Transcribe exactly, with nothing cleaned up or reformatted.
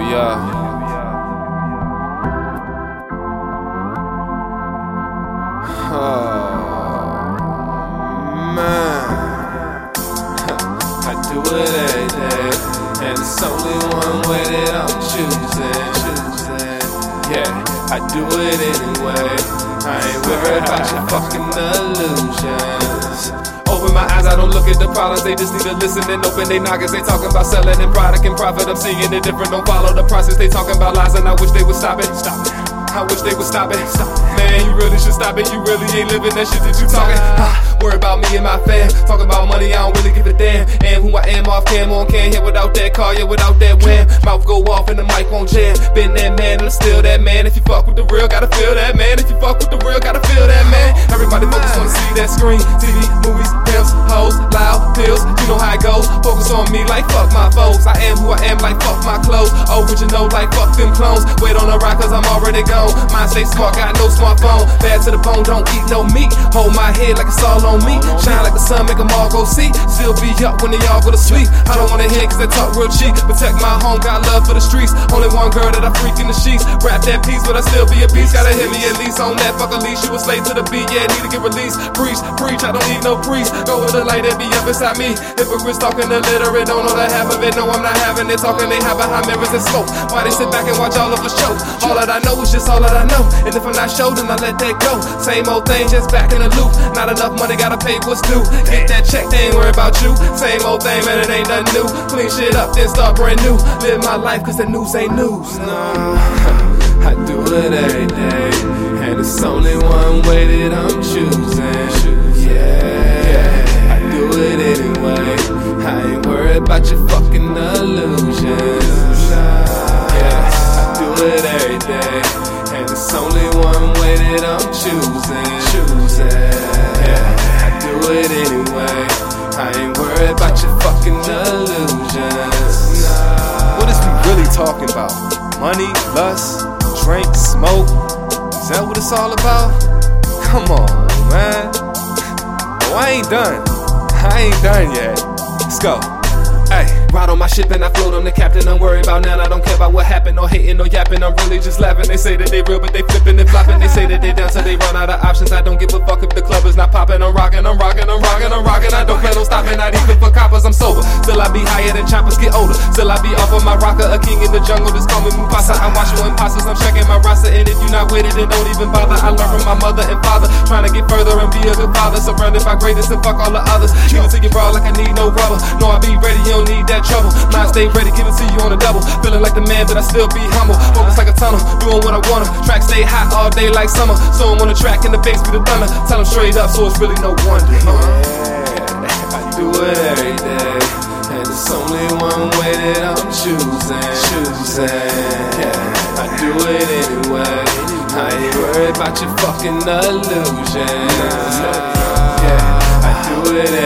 we are. Oh, man. I do it every day, and it's only one way that I'm choosing. Yeah, I do it anyway. I ain't worried about your fucking illusions. Open my eyes, I don't look at the problems. They just need to listen and open they noggins. They talking about selling and product and profit. I'm seeing it different, don't follow the process. They talking about lies and I wish they would stop it. Stop it. I wish they would stop it. Stop it. Man, you really should stop it. You really ain't living that shit that you talking. Ah, worry about me and my fam. Talking about money, I don't really give a damn. And who I am off cam, on can here without that car, yeah, without that wham. Mouth go off and the mic won't jam. Been that man, I'm still that man. If you fuck with the real, gotta feel that man. If you fuck with the real, gotta feel that man. Everybody focus on see that screen, T V, movies, pimps, hoes, loud pills. You know how it goes. Focus on me like fuck my foes. I am who I am, like fuck my clothes. Oh, but you know, like fuck them clones. Wait on the rock, cause I'm already gone. Mind stay smart, got no smartphone. Bad to the bone, don't eat no meat. Hold my head like it's all on me. Shine like the sun, make them all go see. Still be up when they all go to sleep. I don't wanna hear, cause they talk real cheap. Protect my home, got love for the streets. Only one girl that I freak in the sheets. Rap that piece, but I still be a beast. Gotta hit me at least on that fucking leash. You a slave to the beat, yeah, need to get released. Preach, preach, I don't need no priest. Go with the light that be up inside me. Hypocrites talking illiterate, don't know the half of it. No, I'm not having it. Talking they have behind mirrors and smoke. Why they sit back and watch all of us choke? All that I know is just all that I know. And if I'm not show, then I let that go. Same old thing, just back in the loop. Not enough money, gotta pay what's due. Get that check, they ain't worry about you. Same old thing, man, it ain't nothing new. Clean shit up, then start brand new. Live my life, cause the news ain't news. No, I do it every day, and it's only one way that I'm choosing. Yeah, I do it anyway. I ain't worried about your fucking illusions. Yeah, I do it every day. It's only one way that I'm choosing, choosing. Yeah, I do it anyway. I ain't worried about your fucking illusions. Nah. What is we really talking about? Money, lust, drink, smoke? Is that what it's all about? Come on, man. Oh, I ain't done. I ain't done yet. Let's go. Hey. Ride on my ship and I float, I'm the captain, I'm worried about none. I don't care about what happened, or hating or yapping, I'm really just laughing. They say that they real, but they flipping and flopping. They say that they down till they run out of options. I don't give a fuck if the club is not popping. I'm rocking, I'm rocking, I'm rocking, I'm rocking. I don't plan on stopping, not even for coppers, I'm sober. Till I be higher than choppers, get older. Till I be off of my rocker, a king in the jungle, just call me Mufasa. I watch your imposters, I'm checking my roster, and if you're not with it, then don't even bother. I learn from my mother and father, trying to get further and be a good father. Surrounded by greatness and fuck all the others. Give it to your bra like I need no rubber. No, I be ready, you don't need that trouble. Now I stay ready, give it to you on the double. Feeling like the man, but I still be humble. Focus like a tunnel, doing what I wanna. Track stay hot all day like summer. So I'm on the track and the bass be the thunder. Tell them straight up, so it's really no wonder. uh. Yeah, I do it every day, and it's only one way that I'm choosing, choosing. Yeah, I do it anyway. I ain't worried about your fucking illusions. Yeah, I do it anyway.